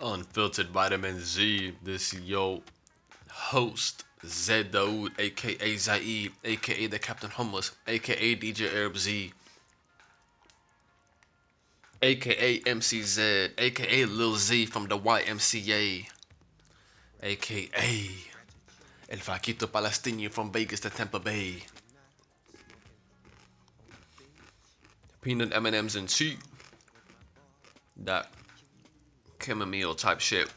Unfiltered Vitamin Z. This yo host Z Daoud, aka Zaid, aka the Captain Hummus, aka DJ Arab Z, aka MCZ, aka Lil Z from the YMCA, aka El Faquito Palestinian from Vegas to Tampa Bay. Peanut M&M's and cheap. That chamomile type shit.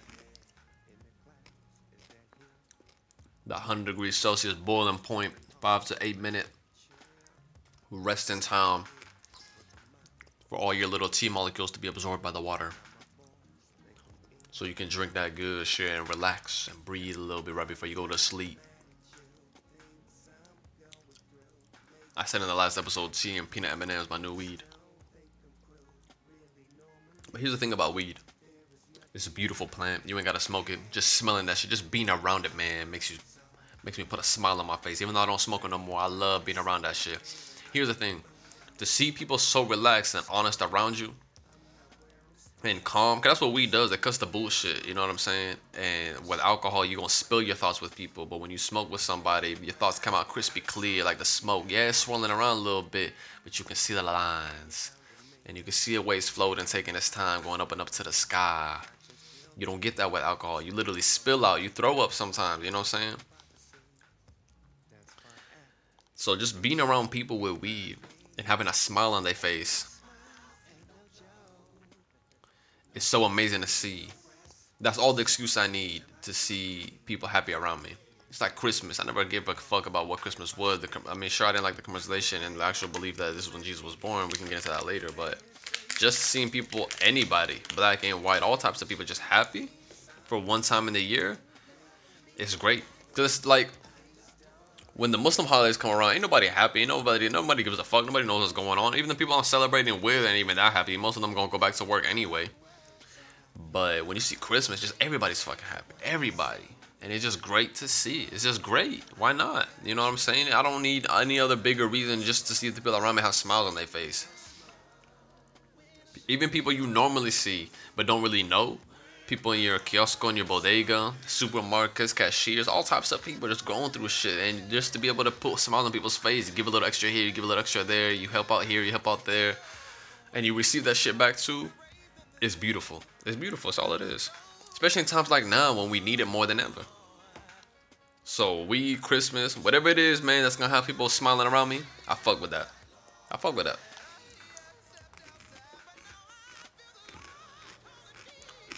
The 100 degrees Celsius boiling point, 5 to 8 minute resting time for all your little tea molecules to be absorbed by the water. So you can drink that good shit and relax and breathe a little bit right before you go to sleep. I said in the last episode, tea and peanut M&M's is my new weed. But here's the thing about weed. It's a beautiful plant. You ain't gotta smoke it. Just smelling that shit, just being around it, man, makes me put a smile on my face. Even though I don't smoke it no more, I love being around that shit. Here's the thing. To see people so relaxed and honest around you, and calm, because that's what weed does. It cuts the bullshit, you know what I'm saying? And with alcohol, you're going to spill your thoughts with people. But when you smoke with somebody, your thoughts come out crispy clear, like the smoke. Yeah, it's swirling around a little bit, but you can see the lines. And you can see a waves floating, taking its time, going up and up to the sky. You don't get that with alcohol. You literally spill out. You throw up sometimes, you know what I'm saying? So just being around people with weed and having a smile on their face, it's so amazing to see. That's all the excuse I need to see people happy around me. It's like Christmas. I never gave a fuck about what Christmas was. Sure, I didn't like the commercialization and the actual belief that this is when Jesus was born. We can get into that later. But just seeing people, anybody, black and white, all types of people, just happy for one time in the year, it's great. Because like when the Muslim holidays come around, ain't nobody happy. Ain't nobody gives a fuck. Nobody knows what's going on. Even the people I'm celebrating with ain't even that happy. Most of them gonna go back to work anyway. But when you see Christmas, just everybody's fucking happy. Everybody. And it's just great to see. It's just great. Why not? You know what I'm saying? I don't need any other bigger reason just to see the people around me have smiles on their face. Even people you normally see but don't really know. People in your kiosk, in your bodega, supermarkets, cashiers, all types of people just going through shit. And just to be able to put smiles on people's face, you give a little extra here, you give a little extra there, you help out here, you help out there. And you receive that shit back too. It's beautiful. It's beautiful. It's all it is. Especially in times like now when we need it more than ever. So we, Christmas, whatever it is, man, that's going to have people smiling around me. I fuck with that. I fuck with that.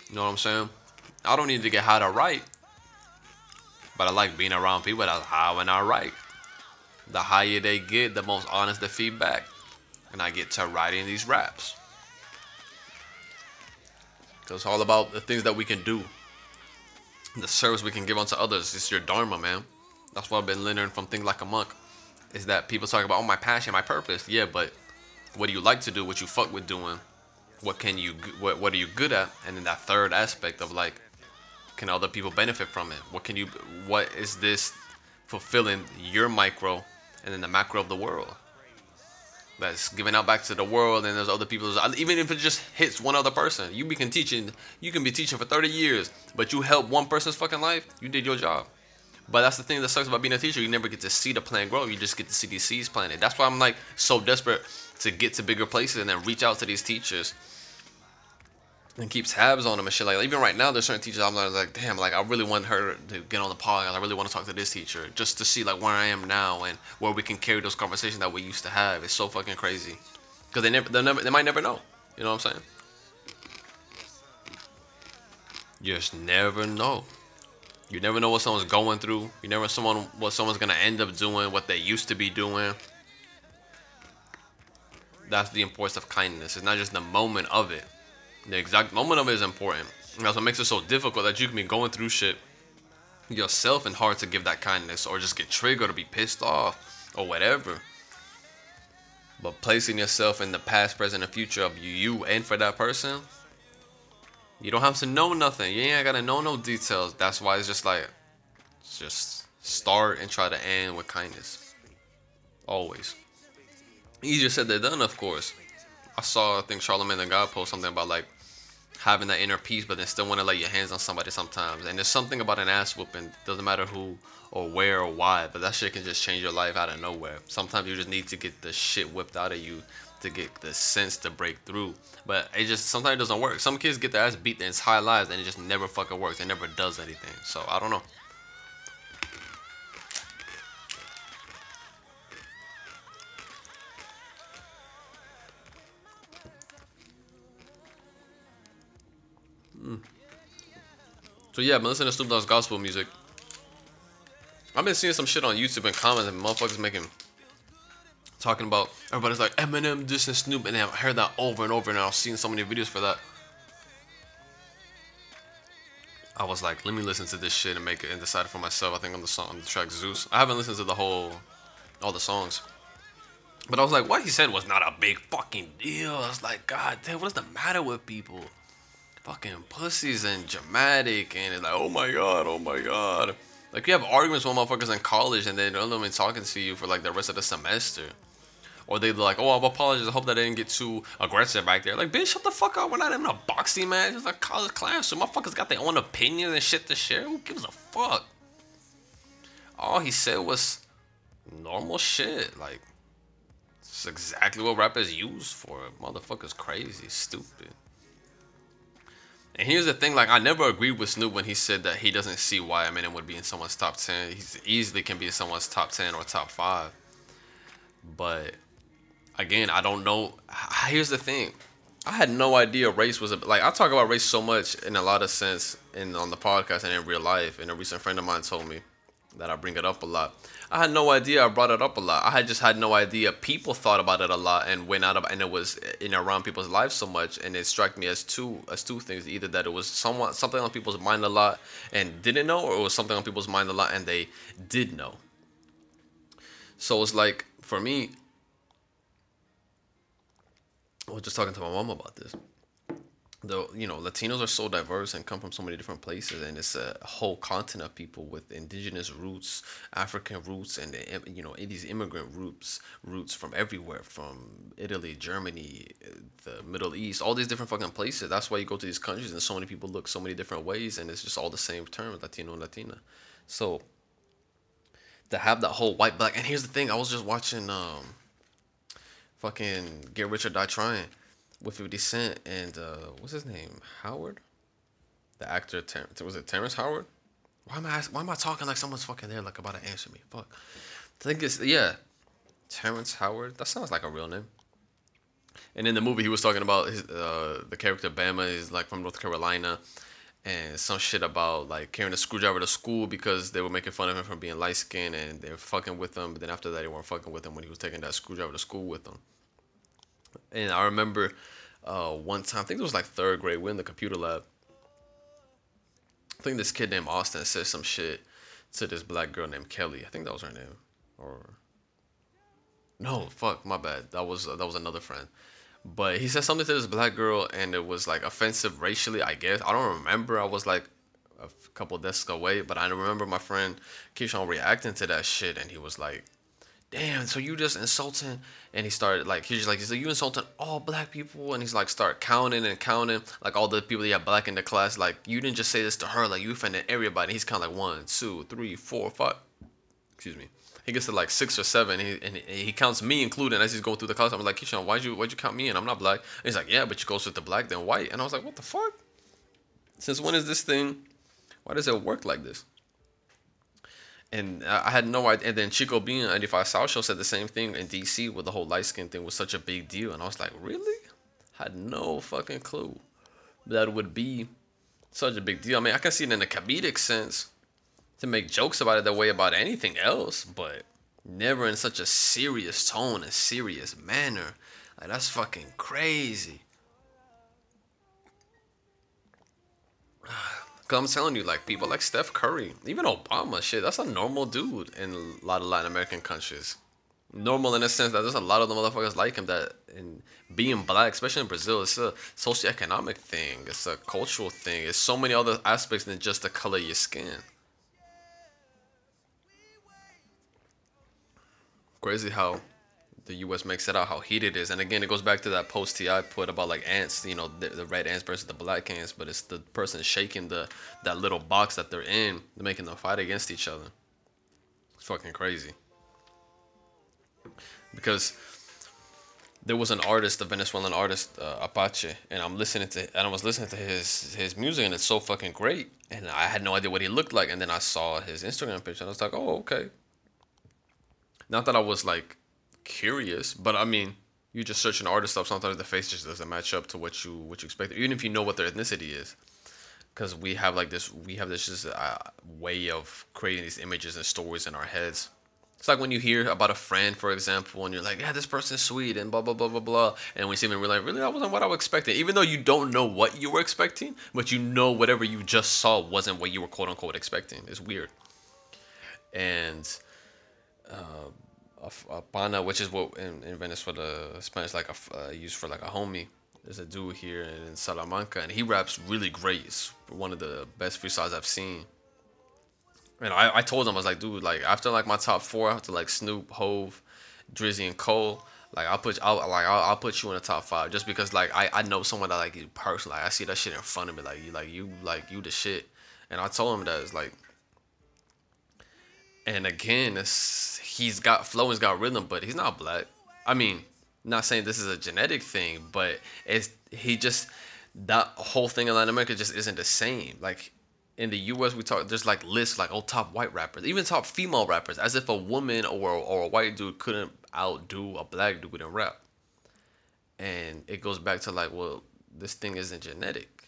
You know what I'm saying? I don't need to get high to write. But I like being around people that's high when I write. The higher they get, the most honest the feedback. And I get to writing these raps. So it's all about the things that we can do, the service we can give unto others. It's your dharma, man. That's what I've been learning from things like a monk, is that people talk about, oh, my passion, my purpose. Yeah, but what do you like to do? What you fuck with doing? What are you good at? And then that third aspect of, like, can other people benefit from it? What is this fulfilling your micro and then the macro of the world? That's giving out back to the world, and there's other people. Even if it just hits one other person, you can be teaching for 30 years, but you help one person's fucking life, you did your job. But that's the thing that sucks about being a teacher. You never get to see the plant grow. You just get to see these seeds planted. That's why I'm, like, so desperate to get to bigger places and then reach out to these teachers and keep tabs on them and shit. Like, even right now, there's certain teachers I'm like, damn, like, I really want her to get on the podcast. I really want to talk to this teacher just to see, like, where I am now and where we can carry those conversations that we used to have. It's so fucking crazy because they might never know. You know what I'm saying? You just never know. You never know what someone's going through. You never know what someone's gonna end up doing, what they used to be doing. That's the importance of kindness. It's not just the moment of it. The exact moment of it is important. And that's what makes it so difficult, that you can be going through shit yourself and hard to give that kindness, or just get triggered or be pissed off or whatever. But placing yourself in the past, present, and future of you and for that person, you don't have to know nothing. You ain't gotta know no details. That's why it's just like, just start and try to end with kindness. Always. Easier said than done, of course. I saw, I think Charlamagne Tha God post something about, like, having that inner peace, but then still want to lay your hands on somebody sometimes. And there's something about an ass whooping, doesn't matter who or where or why, but that shit can just change your life out of nowhere. Sometimes you just need to get the shit whipped out of you to get the sense to break through. But it just sometimes it doesn't work. Some kids get their ass beat their entire lives and it just never fucking works. It never does anything. So I don't know. So yeah, I've been listening to Snoop Dogg's gospel music. I've been seeing some shit on YouTube and comments and motherfuckers talking about, everybody's like Eminem this and Snoop, and I've heard that over and over, and I've seen so many videos for that. I was like, let me listen to this shit and make it and decide it for myself. I think on the track Zeus. I haven't listened to the whole, all the songs. But I was like, what he said was not a big fucking deal. I was like, god damn, what's the matter with people? Fucking pussies and dramatic, and it's like, oh my god, oh my god. Like, you have arguments with motherfuckers in college, and they don't even talking to you for like the rest of the semester. Or they're like, oh, I apologize, I hope that I didn't get too aggressive back there. Like, bitch, shut the fuck up. We're not in a boxing match. It's a college classroom. Motherfuckers got their own opinions and shit to share. Who gives a fuck? All he said was normal shit. Like, it's exactly what rappers use for it. Motherfuckers crazy, stupid. And here's the thing, like, I never agreed with Snoop when he said that he doesn't see why Eminem would be in someone's top 10. He easily can be in someone's top 10 or top 5. But, again, I don't know. Here's the thing. I had no idea race was... Like, I talk about race so much in a lot of sense on the podcast and in real life. And a recent friend of mine told me that I bring it up a lot. I had no idea I brought it up a lot. I had just had no idea people thought about it a lot and went out of, and it was in around people's lives so much, and it struck me as two things: either that it was something on people's mind a lot and didn't know, or it was something on people's mind a lot and they did know. So it's like, for me, I was just talking to my mom about this. Latinos are so diverse and come from so many different places, and it's a whole continent of people with indigenous roots, African roots, and these immigrant roots from everywhere, from Italy, Germany, the Middle East, all these different fucking places. That's why you go to these countries and so many people look so many different ways, and it's just all the same term, Latino and Latina. So to have that whole white, black, and here's the thing, I was just watching fucking Get Rich or Die Trying with 50 Cent and what's his name? Howard? The actor, was it Terrence Howard? Why am I talking like someone's fucking there, like about to answer me? Fuck. I think it's, yeah, Terrence Howard. That sounds like a real name. And in the movie, he was talking about his, the character Bama is like from North Carolina, and some shit about like carrying a screwdriver to school because they were making fun of him for being light skinned and they were fucking with him. But then after that, they weren't fucking with him when he was taking that screwdriver to school with him. And I remember one time, I think it was like third grade, we're in the computer lab. I think this kid named Austin said some shit to this black girl named Kelly. I think that was her name. Or no, fuck, my bad. That was another friend. But he said something to this black girl, and it was like offensive racially, I guess. I don't remember. I was like a couple desks away, but I remember my friend Keyshawn reacting to that shit, and he was like, damn, so you just insulting, and he started like, he's like, you insulting all black people, and he's like, start counting, like all the people that have black in the class, like, you didn't just say this to her, like, you offended everybody. He's kind of like, 1, 2, 3, 4, 5, excuse me, he gets to like 6 or 7, and he counts me included as he's going through the class. I'm like, Keyshawn, why'd you count me in? I'm not black. And he's like, yeah, but you closer to black than white. And I was like, what the fuck? Since when is this thing, why does it work like this? And I had no idea. And then Chico Bean, 85 South Show, said the same thing in DC with the whole light skin thing was such a big deal. And I was like, really? I had no fucking clue that it would be such a big deal. I mean, I can see it in a comedic sense to make jokes about it that way about anything else, but never in such a serious tone and serious manner. Like, that's fucking crazy. I'm telling you, like, people like Steph Curry, even Obama, shit, that's a normal dude in a lot of Latin American countries. Normal in the sense that there's a lot of the motherfuckers like him that, and being black, especially in Brazil, it's a socioeconomic thing, it's a cultural thing, it's so many other aspects than just the color of your skin. Crazy how the U.S. makes it out, how heated it is. And again, it goes back to that post T.I. put about like ants, you know, the red ants versus the black ants. But it's the person shaking that little box that they're in, making them fight against each other. It's fucking crazy. Because there was an artist, a Venezuelan artist, Apache, and I was listening to his music, and it's so fucking great. And I had no idea what he looked like, and then I saw his Instagram picture, and I was like, oh, okay. Not that I was like curious, but I mean, you just search an artist up. Sometimes the face just doesn't match up to what you expect, even if you know what their ethnicity is. Because we have this just way of creating these images and stories in our heads. It's like when you hear about a friend, for example, and you're like, yeah, this person's sweet and blah, blah, blah, blah, blah. And we see them and we're like, really, that wasn't what I was expecting. Even though you don't know what you were expecting, but you know whatever you just saw wasn't what you were quote-unquote expecting. It's weird. And a pana, which is what in Venezuela, Spanish, like used for like a homie. There's a dude here in Salamanca, and he raps really great. It's one of the best freestyles I've seen. And I told him, I was like, dude, like after like my top four, after like Snoop, Hove, Drizzy, and Cole, like I'll put you in the top five, just because like I know someone that like you personally, like, I see that shit in front of me, like you the shit. And I told him that it's like, and again, he's got flow, he's got rhythm, but he's not black. I mean, not saying this is a genetic thing, but that whole thing in Latin America just isn't the same, like. In the U.S., there's like lists, like, oh, top white rappers, even top female rappers, as if a woman or a white dude couldn't outdo a black dude in rap. And it goes back to like, well, this thing isn't genetic.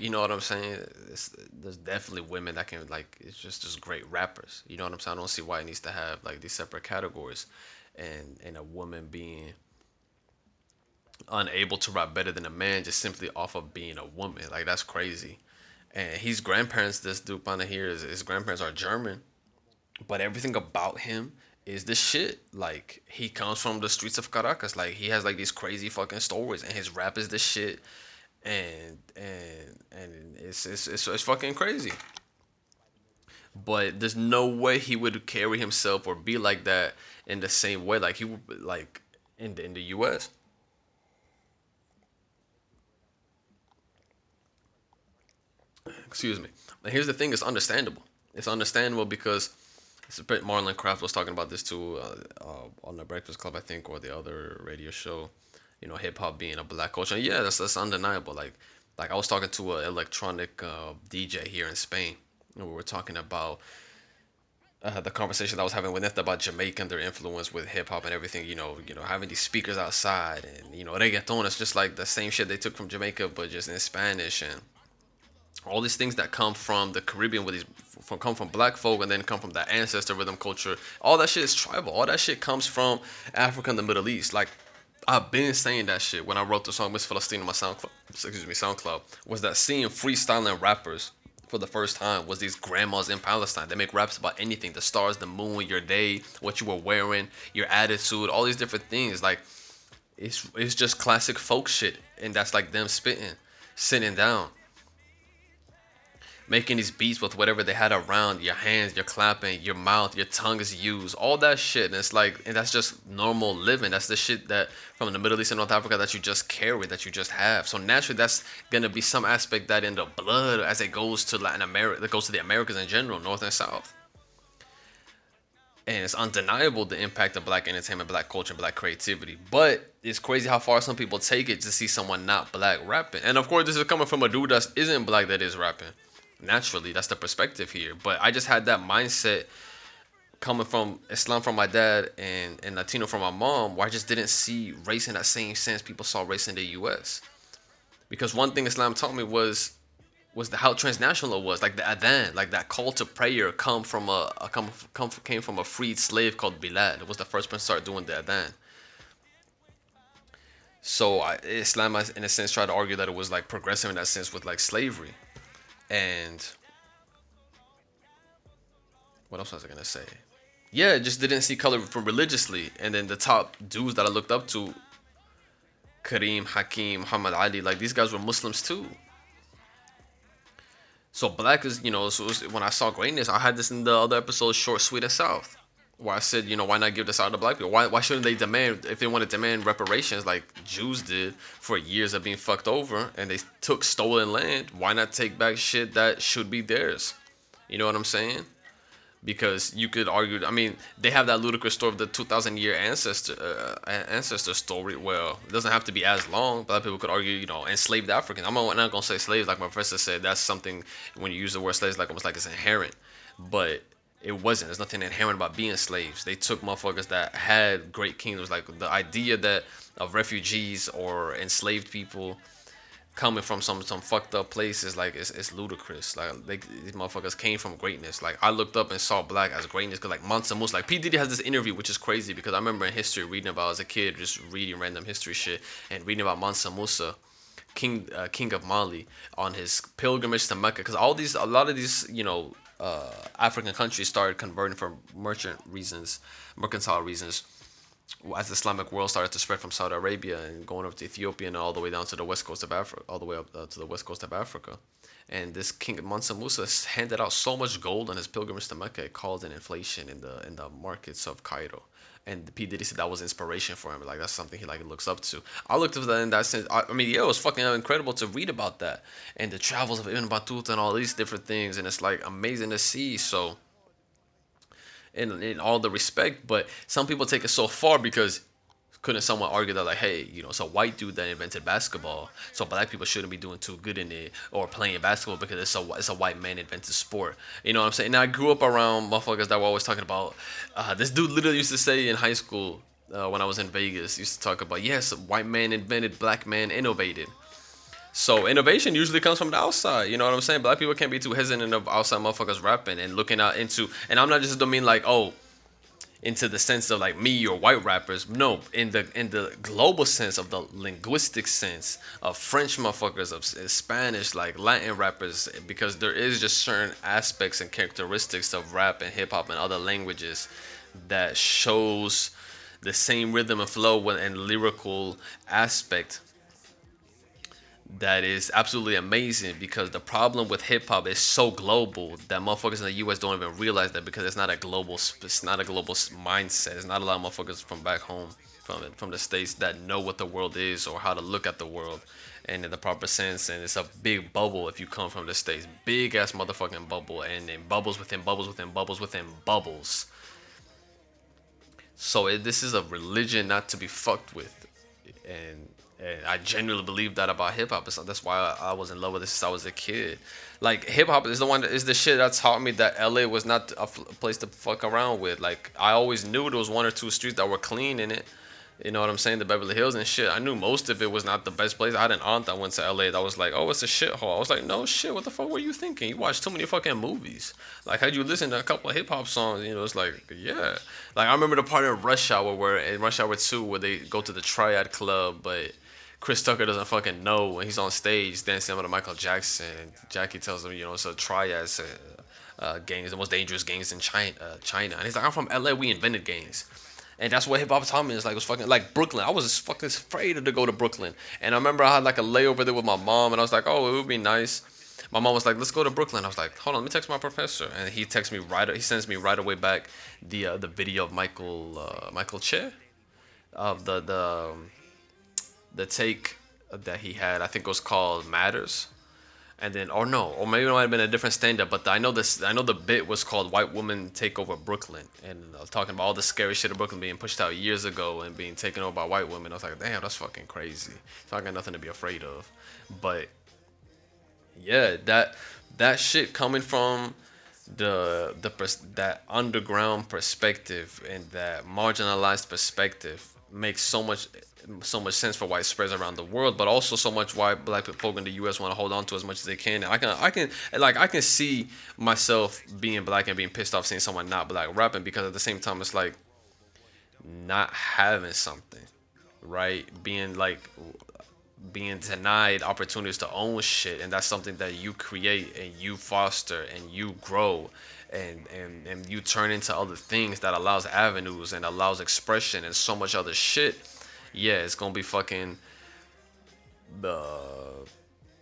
You know what I'm saying? There's definitely women that can, like, it's just great rappers. You know what I'm saying? I don't see why it needs to have like these separate categories, and a woman being unable to rap better than a man just simply off of being a woman. Like, that's crazy. And his grandparents, this dude on here, his grandparents are German, but everything about him is the shit. Like, he comes from the streets of Caracas. Like, he has like these crazy fucking stories, and his rap is the shit. And it's fucking crazy. But there's no way he would carry himself or be like that in the same way, like he would, like in the U.S. Excuse me. And here's the thing, it's understandable. It's understandable because Marlon Craft was talking about this too on the Breakfast Club, I think, or the other radio show. You know, hip hop being a black culture. And yeah, that's undeniable. Like I was talking to an electronic DJ here in Spain, and we were talking about the conversation that I was having with Nesta about Jamaica and their influence with hip hop and everything, you know, having these speakers outside, and you know, reggaeton is just like the same shit they took from Jamaica, but just in Spanish, and all these things that come from the Caribbean, come from black folk, and then come from that ancestor rhythm culture. All that shit is tribal. All that shit comes from Africa and the Middle East. Like, I've been saying that shit when I wrote the song Miss Philistine on my SoundCloud, was that seeing freestyling rappers for the first time was these grandmas in Palestine. They make raps about anything: the stars, the moon, your day, what you were wearing, your attitude, all these different things. Like, it's just classic folk shit, and that's like them spitting, sitting down, making these beats with whatever they had around, your hands, your clapping, your mouth, your tongue is used, all that shit. And it's like, and that's just normal living. That's the shit that from the Middle East and North Africa that you just carry, that you just have. So naturally, that's gonna be some aspect that in the blood as it goes to Latin America, that goes to the Americas in general, North and South. And it's undeniable the impact of black entertainment, black culture, black creativity. But it's crazy how far some people take it to see someone not black rapping. And of course, this is coming from a dude that isn't black that is rapping. Naturally, that's the perspective here. But I just had that mindset coming from Islam from my dad and Latino from my mom, where I just didn't see race in that same sense people saw race in the U.S. Because one thing Islam taught me was how transnational it was. Like the adhan, like that call to prayer, came from a freed slave called Bilal. It was the first person to start doing the adhan. So Islam, in a sense, tried to argue that it was like progressive in that sense with like slavery. And what else was I gonna say? Yeah, just didn't see color from religiously. And then the top dudes that I looked up to, Kareem, Hakeem, Hamad Ali, like these guys were Muslims too. So black is, you know, so when I saw greatness, I had this in the other episode, Short, Sweet, and South. where I said, you know, why not give this out to black people? Why shouldn't they demand, if they want to demand reparations like Jews did for years of being fucked over and they took stolen land, why not take back shit that should be theirs? You know what I'm saying? Because you could argue, I mean, they have that ludicrous story of the 2,000-year ancestor story. Well, it doesn't have to be as long, but people could argue, you know, enslaved Africans. I'm not going to say slaves, like my professor said. That's something, when you use the word slaves, like almost like it's inherent. But it wasn't. There's nothing inherent about being slaves. They took motherfuckers that had great kingdoms. Like the idea that of refugees or enslaved people coming from some fucked up places, like it's ludicrous. Like these motherfuckers came from greatness. Like I looked up and saw black as greatness, because like Mansa Musa, like P. Diddy has this interview, which is crazy because I remember in history reading about, as a kid, just reading random history shit and reading about Mansa Musa, king of Mali, on his pilgrimage to Mecca, because a lot of these you know African countries started converting for mercantile reasons as the Islamic world started to spread from Saudi Arabia and going up to Ethiopia and all the way down to the west coast of Africa, And this king Mansa Musa handed out so much gold on his pilgrimage to Mecca, it caused an inflation in the markets of Cairo. And P. Diddy said that was inspiration for him. Like that's something he like looks up to. I looked up to that in that sense. I mean, yeah, it was fucking incredible to read about that and the travels of Ibn Battuta and all these different things. And it's like amazing to see. So, in all the respect, but some people take it so far because couldn't someone argue that like, hey, you know, it's a white dude that invented basketball, so black people shouldn't be doing too good in it or playing basketball because it's a white man invented sport. You know what I'm saying? Now I grew up around motherfuckers that were always talking about. This dude literally used to say in high school when I was in Vegas, used to talk about, yes, white man invented, black man innovated. So innovation usually comes from the outside, you know what I'm saying? Black people can't be too hesitant of outside motherfuckers rapping and looking out into, and I'm not just don't mean like, oh, into the sense of like me or white rappers. No, in the global sense of the linguistic sense of French motherfuckers, of Spanish, like Latin rappers, because there is just certain aspects and characteristics of rap and hip hop and other languages that shows the same rhythm and flow and lyrical aspect. That is absolutely amazing, because the problem with hip hop is so global that motherfuckers in the U.S. don't even realize that, because it's not a global mindset. It's not a lot of motherfuckers from back home, from the States, that know what the world is or how to look at the world, and in the proper sense. And it's a big bubble if you come from the States, big ass motherfucking bubble, and then bubbles within bubbles within bubbles within bubbles. So this is a religion not to be fucked with, and I genuinely believe that about hip hop. That's why I was in love with it since I was a kid. Like hip hop is the shit that taught me that LA was not a place to fuck around with. Like I always knew there was one or two streets that were clean in it. You know what I'm saying? The Beverly Hills and shit. I knew most of it was not the best place. I had an aunt that went to LA that was like, oh, it's a shithole. I was like, no shit, what the fuck were you thinking? You watched too many fucking movies. Like, had you listened to a couple of hip hop songs, you know, it's like, yeah. Like, I remember the part in Rush Hour where they go to the Triad Club, but Chris Tucker doesn't fucking know when he's on stage dancing with Michael Jackson. Jackie tells him, you know, it's a triad, it's gangs, the most dangerous gangs in China. And he's like, I'm from LA, we invented gangs. And that's what hip hop taught me. It's like, it was fucking like Brooklyn. I was fucking afraid to go to Brooklyn. And I remember I had like a layover there with my mom, and I was like, oh, it would be nice. My mom was like, let's go to Brooklyn. I was like, hold on, let me text my professor. And he sends me right away back the video of Michael Che, of the take that he had. I think it was called Matters. And then, or no, or maybe it might have been a different stand-up, but I know the bit was called White Woman Take Over Brooklyn, and I was talking about all the scary shit of Brooklyn being pushed out years ago and being taken over by white women. I was like, damn, that's fucking crazy. So I got nothing to be afraid of. But yeah, that shit coming from that underground perspective and that marginalized perspective makes so much sense for why it spreads around the world, but also so much why black people in the U.S. want to hold on to as much as they can. And I can see myself being black and being pissed off seeing someone not black rapping, because at the same time it's like not having something, right? Being denied opportunities to own shit, and that's something that you create and you foster and you grow. And you turn into other things that allows avenues and allows expression and so much other shit. Yeah, it's gonna be fucking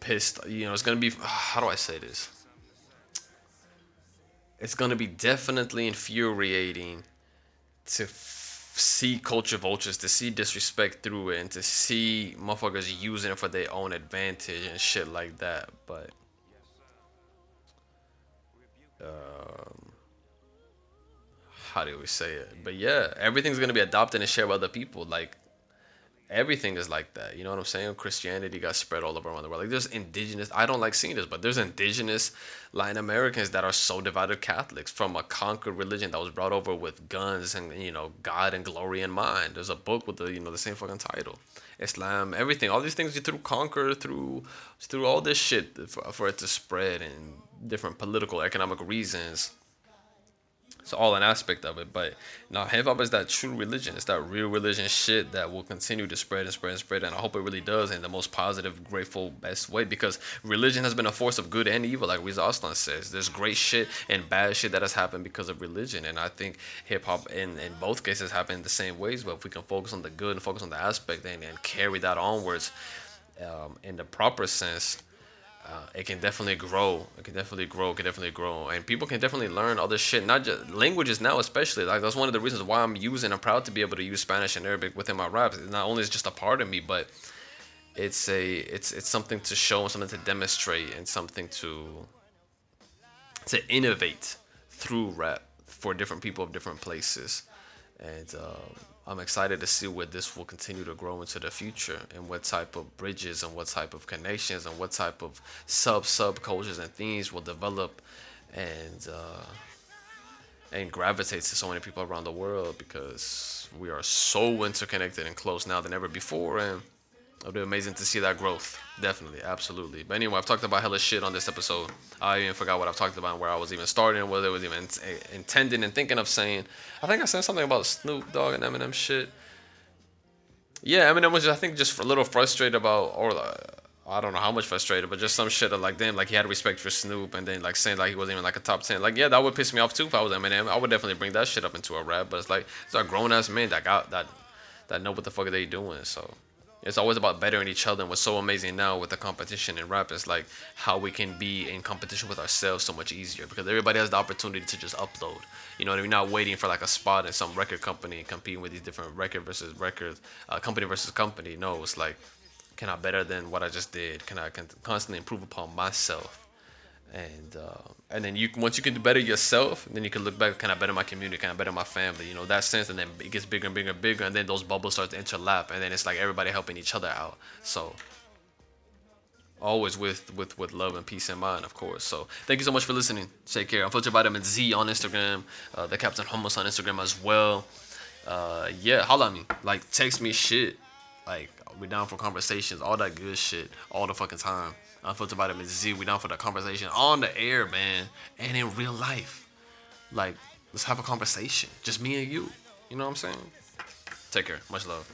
pissed. You know, it's gonna be, how do I say this? It's gonna be definitely infuriating to see culture vultures, to see disrespect through it, and to see motherfuckers using it for their own advantage and shit like that. But how do we say it? But yeah, everything's gonna be adopted and shared by other people. Like, everything is like that. You know what I'm saying? Christianity got spread all over around the world. Like, there's indigenous, I don't like seeing this, but there's indigenous Latin Americans that are so devoted Catholics from a conquered religion that was brought over with guns and, you know, God and glory in mind. There's a book with the, you know, the same fucking title. Islam, everything, all these things you through conquer, through all this shit for it to spread and different political, economic reasons. It's all an aspect of it. But now hip-hop is that true religion. It's that real religion shit that will continue to spread and spread and spread, and I hope it really does in the most positive, grateful, best way, because religion has been a force of good and evil. Like Riza Aslan says, there's great shit and bad shit that has happened because of religion, and I think hip-hop in both cases happened in the same ways. But if we can focus on the good and focus on the aspect and carry that onwards in the proper sense, it can definitely grow. And people can definitely learn other shit, not just languages now, especially. Like, that's one of the reasons why I'm proud to be able to use Spanish and Arabic within my raps. Not only is it just a part of me, but it's something to show, something to demonstrate, and something to innovate through rap for different people of different places. And I'm excited to see where this will continue to grow into the future, and what type of bridges and what type of connections and what type of subcultures and things will develop and gravitate to so many people around the world, because we are so interconnected and close now than ever before, and it'll be amazing to see that growth. Definitely, absolutely. But anyway, I've talked about hella shit on this episode. I even forgot what I've talked about and where I was even starting, what I was even intending and thinking of saying. I think I said something about Snoop Dogg and Eminem shit. Yeah, Eminem was, just a little frustrated about, or I don't know how much frustrated, but just some shit of like, damn, like he had respect for Snoop, and then like saying like he wasn't even like a top 10. Like, yeah, that would piss me off too if I was Eminem. I would definitely bring that shit up into a rap, but it's like, it's a grown ass man that know what the fuck they doing, so. It's always about bettering each other, and what's so amazing now with the competition in rap is like how we can be in competition with ourselves so much easier, because everybody has the opportunity to just upload. You know what I mean? You're not waiting for like a spot in some record company and competing with these different record versus record, company versus company. No, it's like, can I better than what I just did? Can I constantly improve upon myself? And then once you can do better yourself, then you can look back, can I better my community, can I better my family, you know, that sense. And then it gets bigger and bigger and bigger, and then those bubbles start to interlap, and then it's like everybody helping each other out. So always with love and peace in mind, of course. So thank you so much for listening. Take care. I'm Filter Vitamin Z on Instagram, the Captain Hummus on Instagram as well. Yeah, holla at me, like text me shit, like we're down for conversations, all that good shit, all the fucking time. I'm Filter Vitamin Z. We're down for the conversation on the air, man, and in real life. Like, let's have a conversation. Just me and you. You know what I'm saying? Take care. Much love.